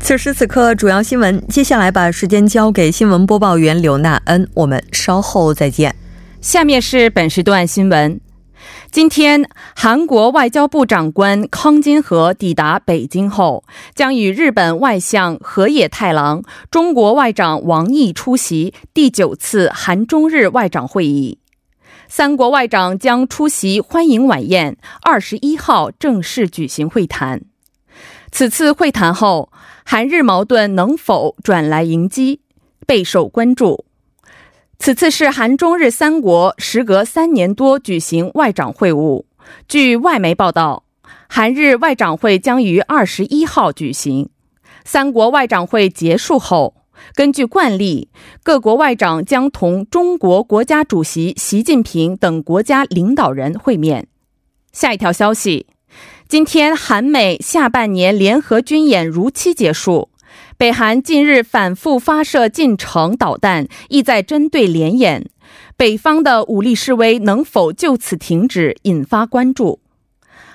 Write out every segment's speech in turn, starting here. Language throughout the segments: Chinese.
此时此刻主要新闻， 接下来把时间交给新闻播报员 刘娜恩， 我们稍后再见。 下面是本时段新闻。 今天韩国外交部长官 康金和抵达北京后， 将与日本外相河野太郎、 中国外长王毅出席 第9次韩中日外长会议。 3国外长将出席欢迎晚宴， 21号正式举行会谈。 此次会谈后， 韩日矛盾能否转来迎击， 备受关注。 此次是韩中日3国 时隔3年多举行外长会晤。 据外媒报道， 韩日外长会将于 21号举行。 3国外长会结束后， 根据惯例， 各国外长将同中国国家主席习近平等国家领导人会面。 下一条消息， 今天韩美下半年联合军演如期结束， 北韩近日反复发射近程导弹， 意在针对联演， 北方的武力示威能否就此停止引发关注。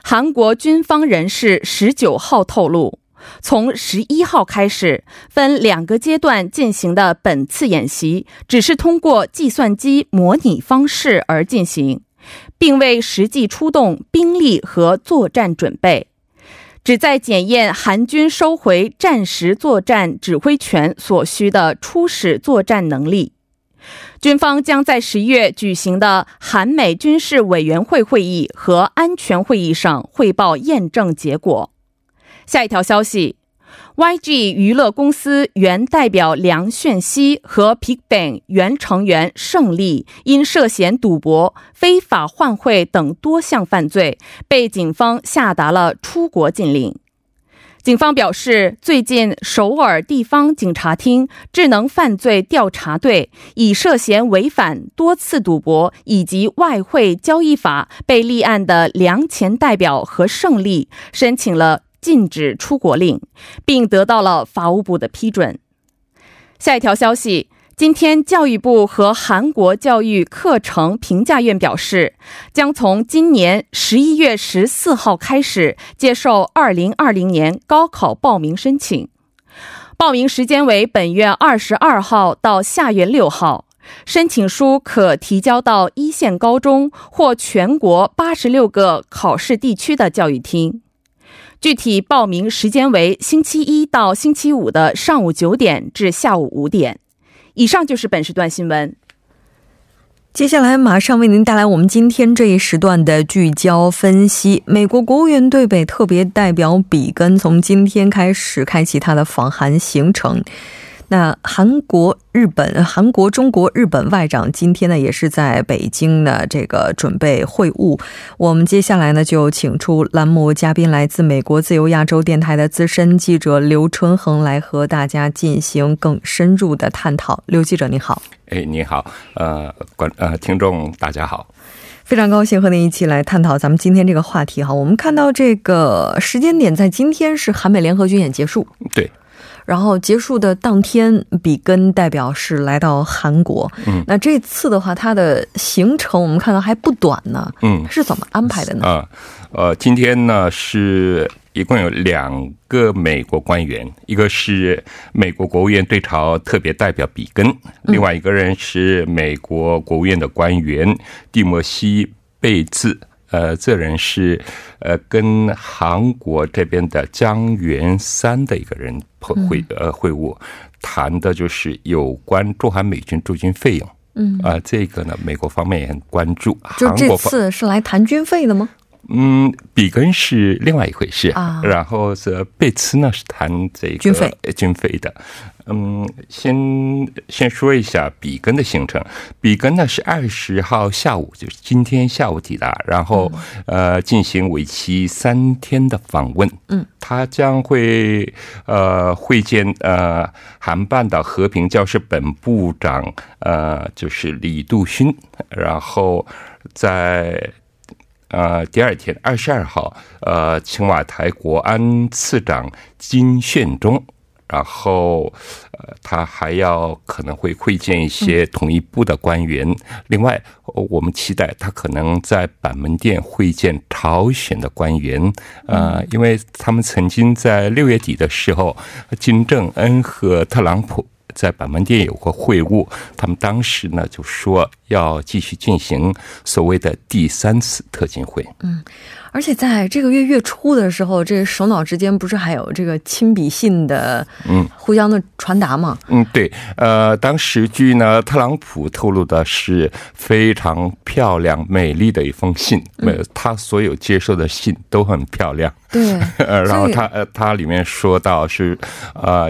韩国军方人士 19号透露， 从 11号开始 分2个阶段进行的本次演习 只是通过计算机模拟方式而进行， 并未实际出动兵力和作战准备， 只在检验韩军收回战时作战指挥权所需的初始作战能力。 军方将在10月举行的韩美军事委员会会议和安全会议上汇报验证结果。 下一条消息， Y G 娱乐公司原代表梁炫熙 和 P I G B A N K 原成员胜利， 因涉嫌赌博、 非法换汇等多项犯罪， 被警方下达了出国禁令。 警方表示， 最近首尔地方警察厅智能犯罪调查队 以涉嫌违反多次赌博以及外汇交易法 被立案的梁前代表和胜利 申请了 禁止出国令， 并得到了法务部的批准。 下一条消息， 今天教育部和韩国教育课程评价院表示， 将从今年 11月 14号开始 接受 2020年 高考报名申请， 报名时间为本月 22号 到下月 6号。 申请书可提交到 1线高中 或全国 86个 考试地区的教育厅。 具体报名时间为 星期一到星期五的 上午9点至下午5点。 以上就是本时段新闻。 接下来马上为您带来我们今天这一时段的聚焦分析。 美国国务院对北特别代表比根 从今天开始开启他的访韩行程。 那韩国、中国、日本 今天也是在北京准备会晤。 我们接下来就请出栏目嘉宾，来自 美国自由亚洲电台的资深记者 刘春恒来和大家进行更深入的探讨。 刘记者您好。 你好，听众大家好。 非常高兴和您一起来探讨咱们今天这个话题。 我们看到这个时间点在今天是韩美联合军演结束。 对， 然后结束的当天比根代表是来到韩国。 那这次的话他的行程我们看到还不短呢，是怎么安排的呢？今天呢是一共有2个美国官员，一个是美国国务院对朝特别代表比根，另外一个人是美国国务院的官员蒂摩西·贝茨。这人是跟韩国这边的姜元三的一个人会晤，谈的就是有关驻韩美军驻军费用。这个呢，美国方面也很关注。就这次是来谈军费的吗？比根是另外一回事，然后贝茨呢是谈这个军费的。先说一下比根的行程。比根呢是20号下午，就是今天下午抵达，然后进行为期3天的访问。他将会会见韩半岛和平教室本部长就是李度勋，然后在第二天22号，青瓦台国安次长金炫中，然后他还要可能会会见一些统一部的官员，另外我们期待他可能在板门店会见朝鲜的官员，因为他们曾经在6月底的时候，金正恩和特朗普在板门店有过会晤，他们当时呢就说要继续进行所谓的第3次特金会。而且在这个月初的时候，这首脑之间不是还有这个亲笔信的互相的传达吗？对，当时据呢特朗普透露的是非常漂亮美丽的一封信，他所有接受的信都很漂亮。对，然后他里面说到是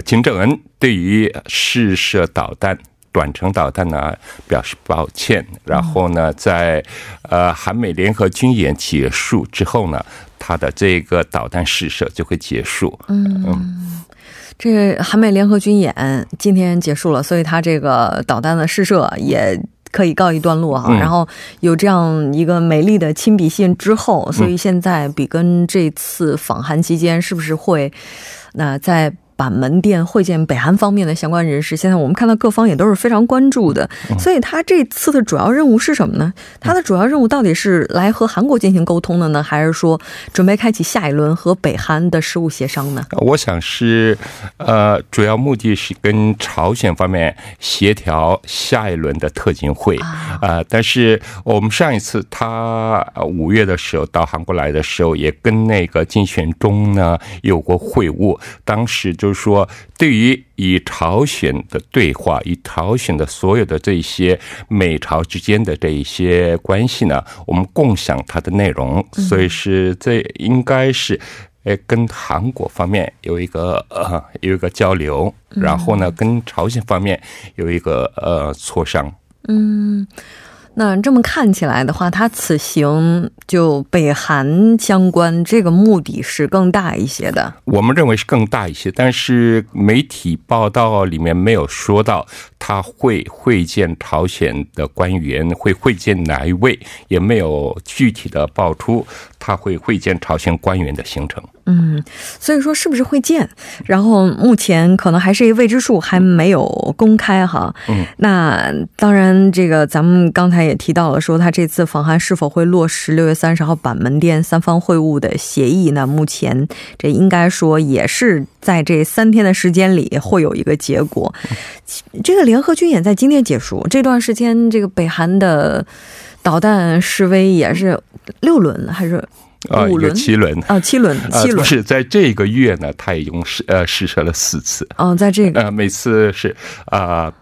金正恩对于试射导弹短程导弹呢表示抱歉，然后呢在韩美联合军演结束之后呢，他的这个导弹试射就会结束。这韩美联合军演今天结束了，所以他这个导弹的试射也可以告一段落哈。然后有这样一个美丽的亲笔信之后，所以现在比根这次访韩期间是不是会在板门店会见北韩方面的相关人士，现在我们看到各方也都是非常关注的。所以他这次的主要任务是什么呢？他的主要任务到底是来和韩国进行沟通的呢，还是说准备开启下一轮和北韩的事务协商呢？我想是主要目的是跟朝鲜方面协调下一轮的特金会。但是我们上一次他5月的时候到韩国来的时候，也跟那个金玄中呢有过会晤，当时就是说，对于以朝鲜的对话，以朝鲜的所有的这些美朝之间的这一些关系呢，我们共享它的内容，所以是这应该是跟韩国方面有一个交流，然后呢跟朝鲜方面有一个磋商。那这么看起来的话，他此行就北韩相关这个目的是更大一些的，我们认为是更大一些，但是媒体报道里面没有说到他会见朝鲜的官员，会见哪一位，也没有具体的爆出他会见朝鲜官员的行程。所以说是不是会见，然后目前可能还是一未知数，还没有公开哈。那当然这个咱们刚才也提到了，说他这次访韩是否会落实6月30号板门店3方会晤的协议呢？目前这应该说也是在这3天的时间里会有一个结果。这个联合军演在今天结束，这段时间这个北韩的导弹示威也是6轮还是5轮？7轮啊，7轮。就是在这个月呢，他已经试射了4次。在这个每次是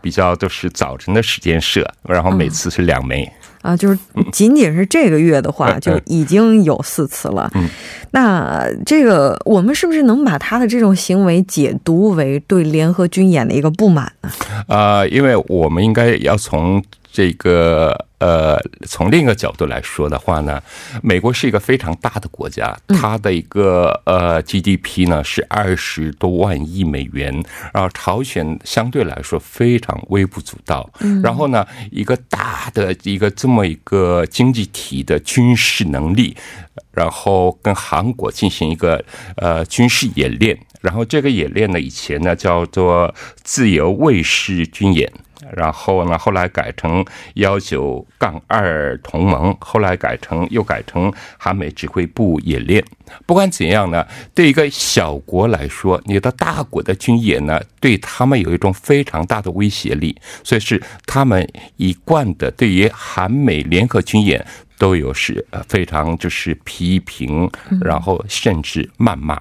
比较都是早晨的时间射，然后每次是2枚。就是仅仅是这个月的话，就已经有4次了。那这个我们是不是能把他的这种行为解读为对联合军演的一个不满呢？因为我们应该要从这个从另一个角度来说的话呢，美国是一个非常大的国家，它的一个GDP 呢是20多万亿美元，然后朝鲜相对来说非常微不足道，然后呢一个大的一个这么一个经济体的军事能力，然后跟韩国进行一个军事演练，然后这个演练呢以前呢叫做自由卫士军演。然后呢后来改成19-2同盟，后来又改成韩美指挥部演练。不管怎样呢，对一个小国来说，你的大国的军演呢对他们有一种非常大的威胁力，所以是他们一贯的对于韩美联合军演都有是非常就是批评，然后甚至谩骂。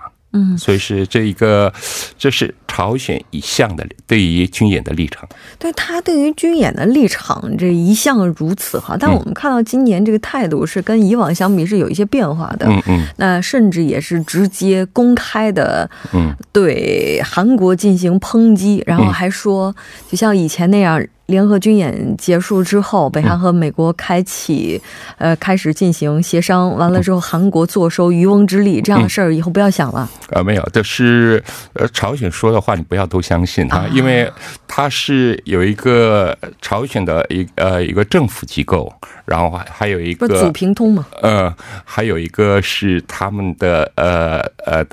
所以是这是朝鲜一向的对于军演的立场。对，他对于军演的立场这一向如此哈，但我们看到今年这个态度是跟以往相比是有一些变化的。那甚至也是直接公开的对韩国进行抨击，然后还说就像以前那样，联合军演结束之后，北韩和美国开始进行协商，完了之后韩国坐收渔翁之利，这样的事儿以后不要想了。没有，这是朝鲜说的话，你不要都相信他，因为他是有一个朝鲜的一个政府机构，然后还有一个不是祖平通嘛，还有一个是他们的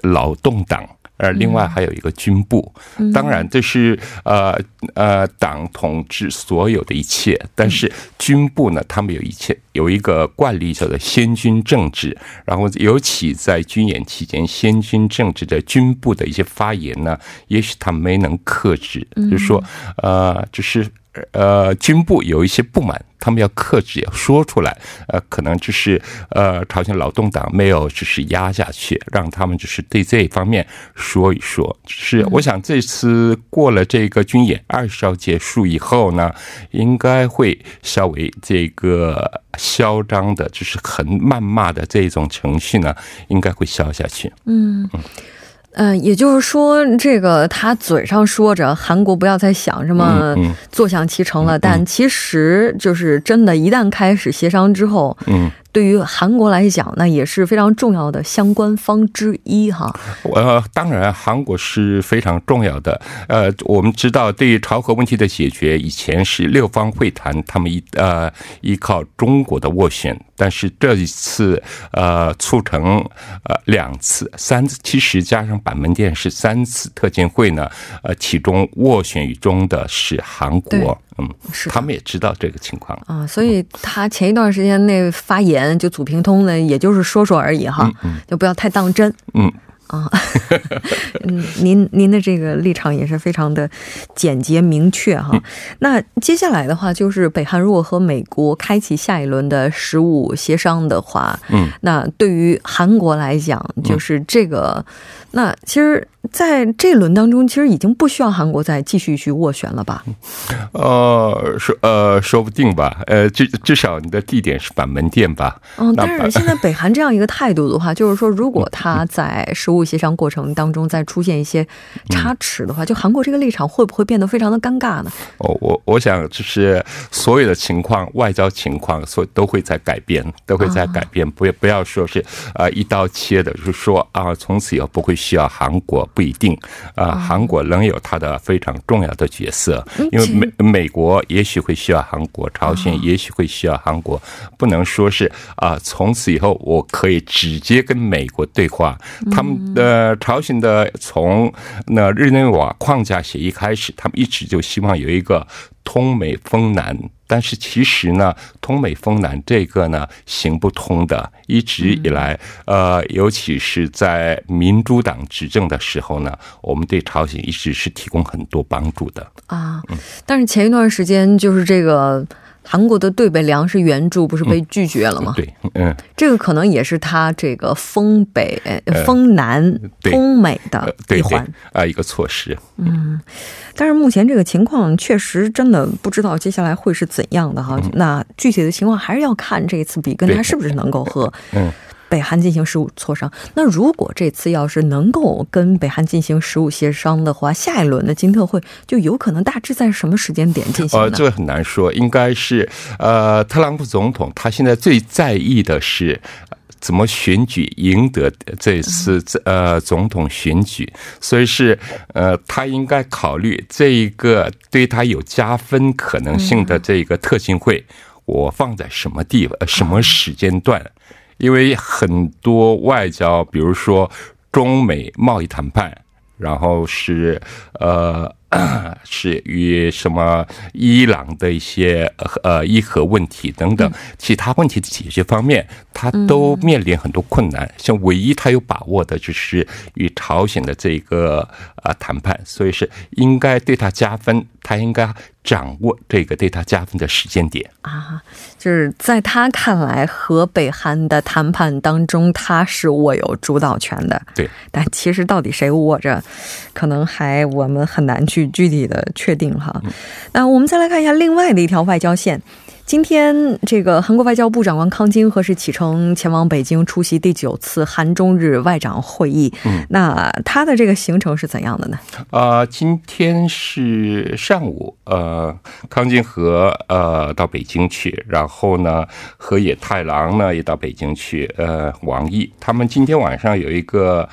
劳动党。另外还有一个军部，当然这是党统治所有的一切，但是军部呢，他们有一个惯例叫做先军政治，然后尤其在军演期间，先军政治的军部的一些发言呢，也许他没能克制，就是说军部有一些不满，他们要克制，要说出来。可能朝鲜劳动党没有压下去，让他们对这一方面说一说。我想这次过了这个军演20号结束以后呢，应该会稍微这个嚣张的，很谩骂的这种程序呢，应该会消下去。也就是说，这个他嘴上说着韩国不要再想什么坐享其成了，但其实真的，一旦开始协商之后，对于韩国来讲，那也是非常重要的相关方之一哈。当然，韩国是非常重要的。我们知道，对于朝核问题的解决，以前是六方会谈，他们依靠中国的斡旋，但是这一次促成2次、3次，其实加上板门店是3次特建会呢。其中斡旋于中的是韩国。他们也知道这个情况啊，所以他前一段时间那发言就祖平通呢，也就是说而已哈，就不要太当真。您的这个立场也是非常的简洁明确哈。那接下来的话，就是北韩如果和美国开启下一轮的食物协商的话，那对于韩国来讲，就是这个，那其实在这轮当中，其实已经不需要韩国再继续去斡旋了吧？说不定吧。至少你的地点是板门店吧。但是现在北韩这样一个态度的话，就是说，如果他在食物协商过程当中再出现一些差池的话，就韩国这个立场会不会变得非常的尴尬呢？我想所有的情况，外交情况，所以都会在改变。不要说是一刀切的，就是说从此以后不会需要韩国。不一定韩国仍有它的非常重要的角色，因为美国也许会需要韩国，朝鲜也许会需要韩国，不能说是从此以后我可以直接跟美国对话。他们的朝鲜的从那日内瓦框架协议开始，他们一直就希望有一个通美风南，但是其实呢，通美风南这个呢行不通的。一直以来，尤其是在民主党执政的时候呢，我们对朝鲜一直是提供很多帮助的啊。但是前一段时间这个韩国的对北粮食援助不是被拒绝了吗？对，这个可能也是他这个封南通美的一环一个措施。但是目前这个情况确实真的不知道接下来会是怎样的哈。那具体的情况还是要看这次比根他是不是能够和北韩进行食物磋商。那如果这次要是能够跟北韩进行食物协商的话，下一轮的金特会就有可能大致在什么时间点进行呢？这很难说，应该是特朗普总统他现在最在意的是怎么选举赢得这次总统选举，所以是他应该考虑这一个对他有加分可能性的这个特勤会，我放在什么地方、什么时间段。因为很多外交，比如说中美贸易谈判，然后是是与什么伊朗的一些伊核问题等等其他问题的解决方面，他都面临很多困难。像唯一他有把握的就是与朝鲜的这个谈判，所以是应该对他加分，他应该掌握这个对他加分的时间点啊。就是在他看来，和北韩的谈判当中，他是握有主导权的。对，但其实到底谁握着，可能还我们很难去具体的确定哈。那我们再来看一下另外的一条外交线。今天这个韩国外交部长王康金何时启程前往北京出席第9次韩中日外长会议，那他的这个行程是怎样的呢？今天是上午康金和到北京去，然后呢河野太郎呢也到北京去，王毅他们今天晚上有一个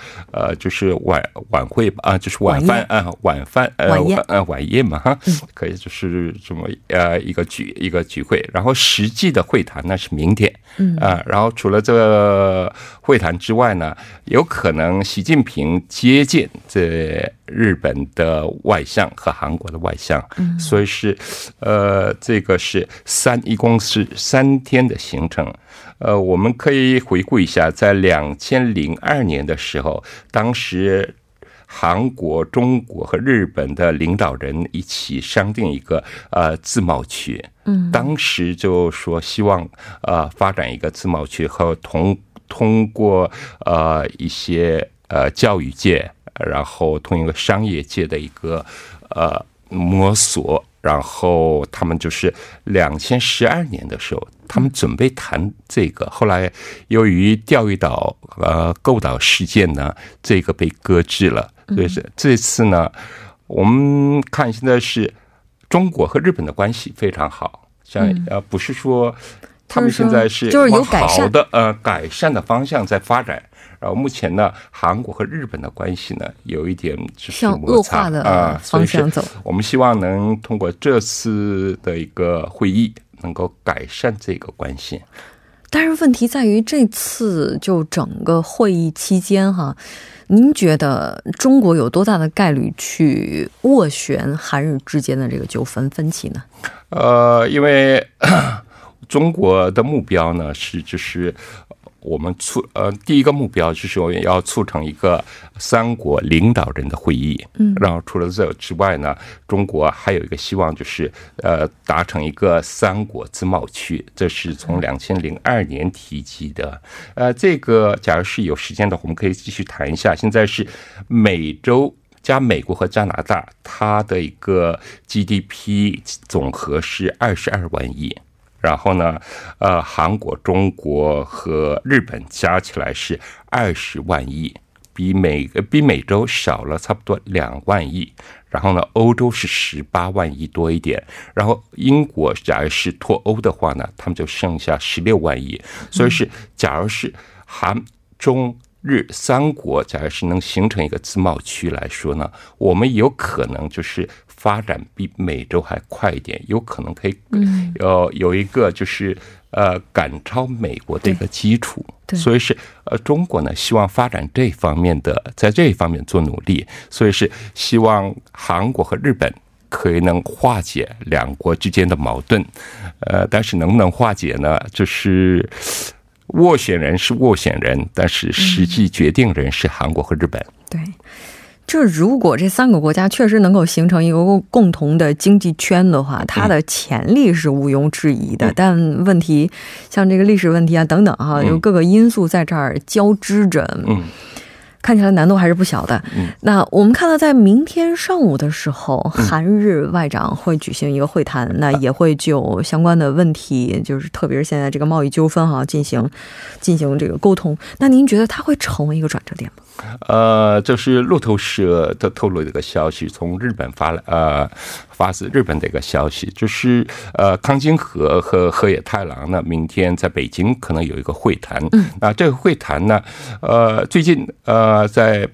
就是晚会吧，就是晚宴嘛哈，可以就是这么一个聚会，然后实际的会谈呢是明天，然后除了这个会谈之外呢，有可能习近平接见这日本的外相和韩国的外相，所以是这个是一共是三天的行程。我们可以回顾一下，在2002年的时候，当时韩国、中国和日本的领导人一起商定一个自贸区，当时就说希望发展一个自贸区，和通过一些教育界，然后通过商业界的一个摸索，然后他们就是2012年的时候，他们准备谈这个，后来由于钓鱼岛购岛事件呢，这个被搁置了。所以是这次呢，我们看现在是中国和日本的关系非常好，像不是说他们现在是往好的改善的方向在发展。然后目前呢，韩国和日本的关系呢有一点就是摩擦啊，所以是我们希望能通过这次的一个会议能够改善这个关系。但是问题在于，这次就整个会议期间哈，您觉得中国有多大的概率去斡旋韩日之间的这个纠纷分歧呢？因为中国的目标呢是就是我们第一个目标就是我们要促成一个三国领导人的会议，然后除了这之外呢，中国还有一个希望就是达成一个三国自贸区，这是从2002年提及的。这个假如是有时间的，我们可以继续谈一下。现在是美洲加美国和加拿大，它的一个 GDP 总和是22万亿。然后呢，韩国、中国和日本加起来是20万亿，比美洲少了差不多2万亿。然后呢，欧洲是18万亿多一点。然后英国假如是脱欧的话呢，他们就剩下16万亿。所以是，假如是韩、中、日三国，假如是能形成一个自贸区来说呢，我们有可能就是发展比美洲还快一点，有可能可以有一个就是赶超美国的一个基础。所以是中国呢希望发展这方面的，在这一方面做努力，所以是希望韩国和日本可以能化解两国之间的矛盾。但是能不能化解呢，就是斡旋人是斡旋人，但是实际决定人是韩国和日本。对，就如果这三个国家确实能够形成一个共同的经济圈的话，它的潜力是毋庸置疑的。但问题像这个历史问题啊等等啊，有各个因素在这儿交织着，看起来难度还是不小的。那我们看到在明天上午的时候，韩日外长会举行一个会谈，那也会就相关的问题，就是特别是现在这个贸易纠纷哈，进行这个沟通。那您觉得它会成为一个转折点吗？这是路透社的透露的一个消息，从日本发自日本的一个消息，就是康金和河野太郎呢，明天在北京可能有一个会谈。那这个会谈呢，最近在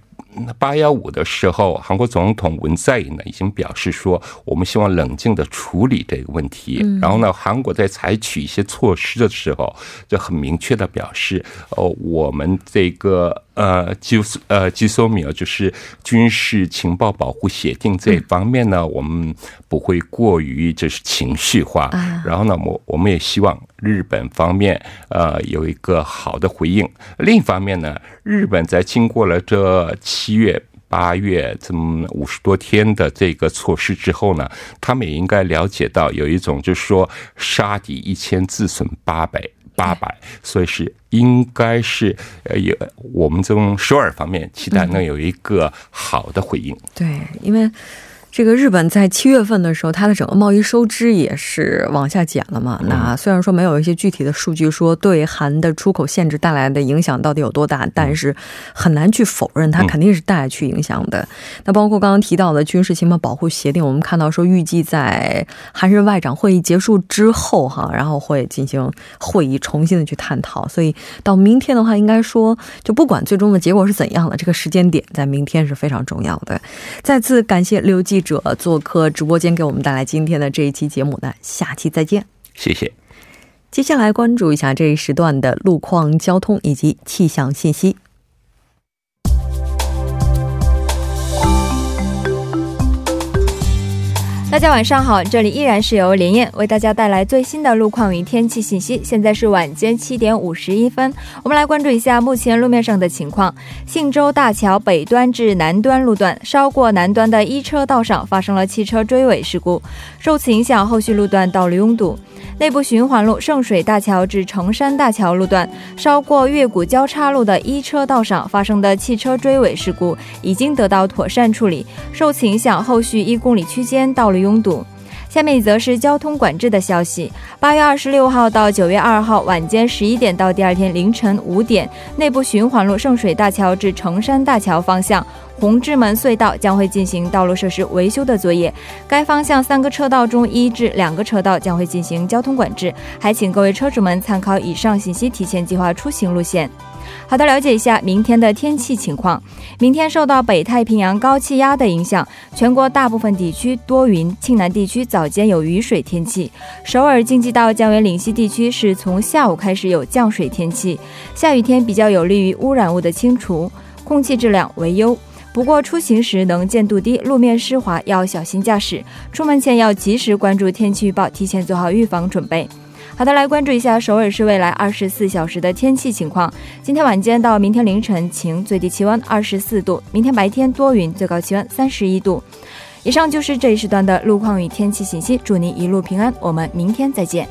815的时候，韩国总统文在寅呢已经表示说，我们希望冷静的处理这个问题。然后呢，韩国在采取一些措施的时候，就很明确的表示，我们这个基搜米啊，就是军事情报保护协定这一方面呢，我们不会过于就是情绪化，然后呢，我们也希望日本方面呢有一个好的回应。另一方面呢，日本在经过了这7月 8月这么50多天的这个措施之后呢， 他们也应该了解到有一种就是说杀敌1000自损800， 所以是 应该是我们从首尔方面期待能有一个好的回应。对，因为 这个日本在7月份的时候， 它的整个贸易收支也是往下减了嘛。 那虽然说没有一些具体的数据说对韩的出口限制带来的影响到底有多大， 但是很难去否认它肯定是带去影响的。 那包括刚刚提到的军事情报保护协定， 我们看到说预计在韩日外长会议结束之后， 然后会进行会议重新的去探讨。 所以到明天的话， 应该说就不管最终的结果是怎样了， 这个时间点在明天是非常重要的。 再次感谢刘记者 做客直播间给我们带来今天的这一期节目呢，下期再见。谢谢。接下来关注一下这一时段的路况、交通以及气象信息。 大家晚上好，这里依然是由连燕为大家带来最新的路况与天气信息。现在是晚间7点51分， 我们来关注一下目前路面上的情况。信州大桥北端至南端路段，稍过南端的一车道上发生了汽车追尾事故，受此影响后续路段道路拥堵。 内部循环路圣水大桥至城山大桥路段，稍过月谷交叉路的一车道上发生的汽车追尾事故 已经得到妥善处理，受此影响后续1公里区间道路拥堵。 下面一则是交通管制的消息。 8月26号到9月2号， 晚间11点到第二天凌晨5点， 内部循环路圣水大桥至城山大桥方向 红之门隧道将会进行道路设施维修的作业， 该方向3个车道中1至2个车道将会进行交通管制， 还请各位车主们参考以上信息，提前计划出行路线。 好的，了解一下明天的天气情况。 明天受到北太平洋高气压的影响， 全国大部分地区多云，庆南地区早间有雨水天气， 首尔、京畿道、江原岭西地区是从下午开始有降水天气， 下雨天比较有利于污染物的清除， 空气质量为优。 不过出行时能见度低， 路面湿滑， 要小心驾驶， 出门前要及时关注天气预报， 提前做好预防准备。 好的，来关注一下首尔市未来24小时的天气情况。 今天晚间到明天凌晨晴，最低气温24度， 明天白天多云， 最高气温31度。 以上就是这一时段的路况与天气信息， 祝您一路平安， 我们明天再见。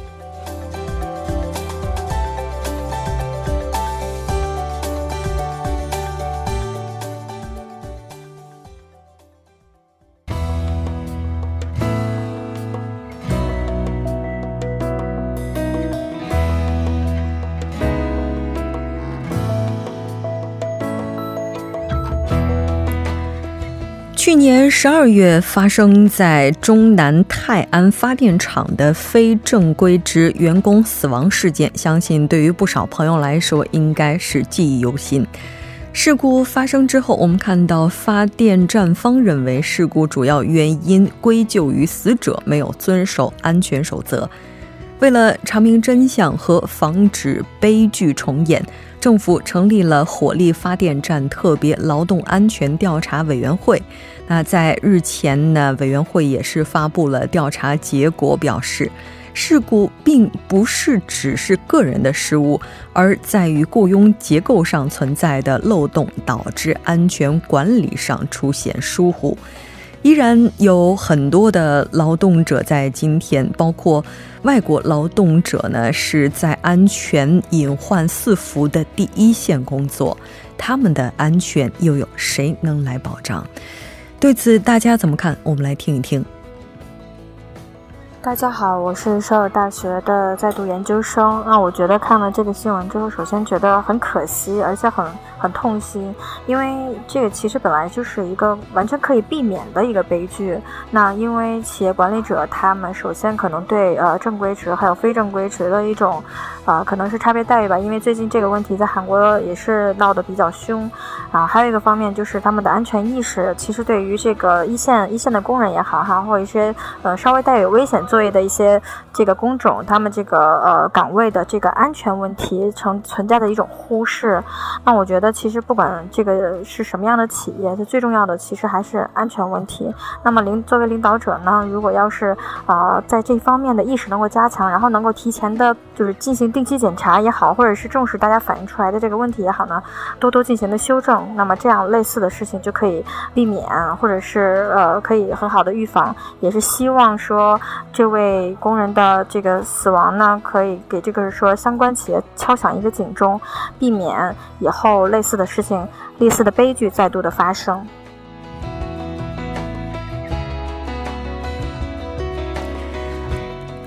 去年12月， 发生在中南泰安发电厂的非正规职员工死亡事件， 相信对于不少朋友来说应该是记忆犹新。 事故发生之后， 我们看到发电站方认为事故主要原因归咎于死者没有遵守安全守则。 为了查明真相和防止悲剧重演， 政府成立了火力发电站特别劳动安全调查委员会。 那在日前呢， 委员会也是发布了调查结果， 表示事故并不是只是个人的失误， 而在于雇佣结构上存在的漏洞， 导致安全管理上出现疏忽。 依然有很多的劳动者在今天， 包括外国劳动者呢， 是在安全隐患四伏的第一线工作， 他们的安全又有谁能来保障？ 对此大家怎么看？ 我们来听一听。 大家好，我是首尔大学的在读研究生。我觉得看了这个新闻之后， 首先觉得很可惜， 而且很痛心， 因为这个其实本来就是一个完全可以避免的一个悲剧。 那因为企业管理者他们首先可能对正规职还有非正规职的一种可能是差别待遇吧， 因为最近这个问题在韩国也是闹得比较凶。 还有一个方面就是他们的安全意识，其实对于这个一线的工人也好，或者一些稍微带有危险作业的一些这个工种，他们这个岗位的这个安全问题存在的一种忽视。那我觉得其实不管这个是什么样的企业，最重要的其实还是安全问题。那么作为领导者呢，如果要是在这方面的意识能够加强，然后能够提前的就是进行定期检查也好，或者是重视大家反映出来的这个问题也好呢，多进行的修正，那么这样类似的事情就可以避免，或者是可以很好的预防。也是希望说这位工人的这个死亡呢，可以给这个说相关企业敲响一个警钟，避免以后类似的事情、类似的悲剧再度的发生。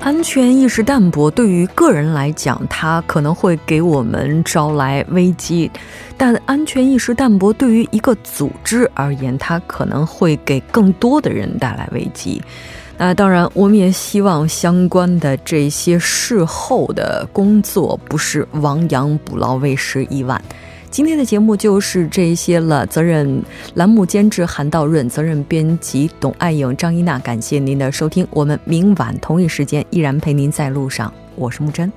安全意识淡薄，对于个人来讲，它可能会给我们招来危机，但安全意识淡薄对于一个组织而言，它可能会给更多的人带来危机。那当然，我们也希望相关的这些事后的工作不是亡羊补牢，为时已晚。今天的节目就是这些了。责任栏目监制韩道润，责任编辑董爱颖、张一娜，感谢您的收听，我们明晚同一时间依然陪您在路上，我是木真。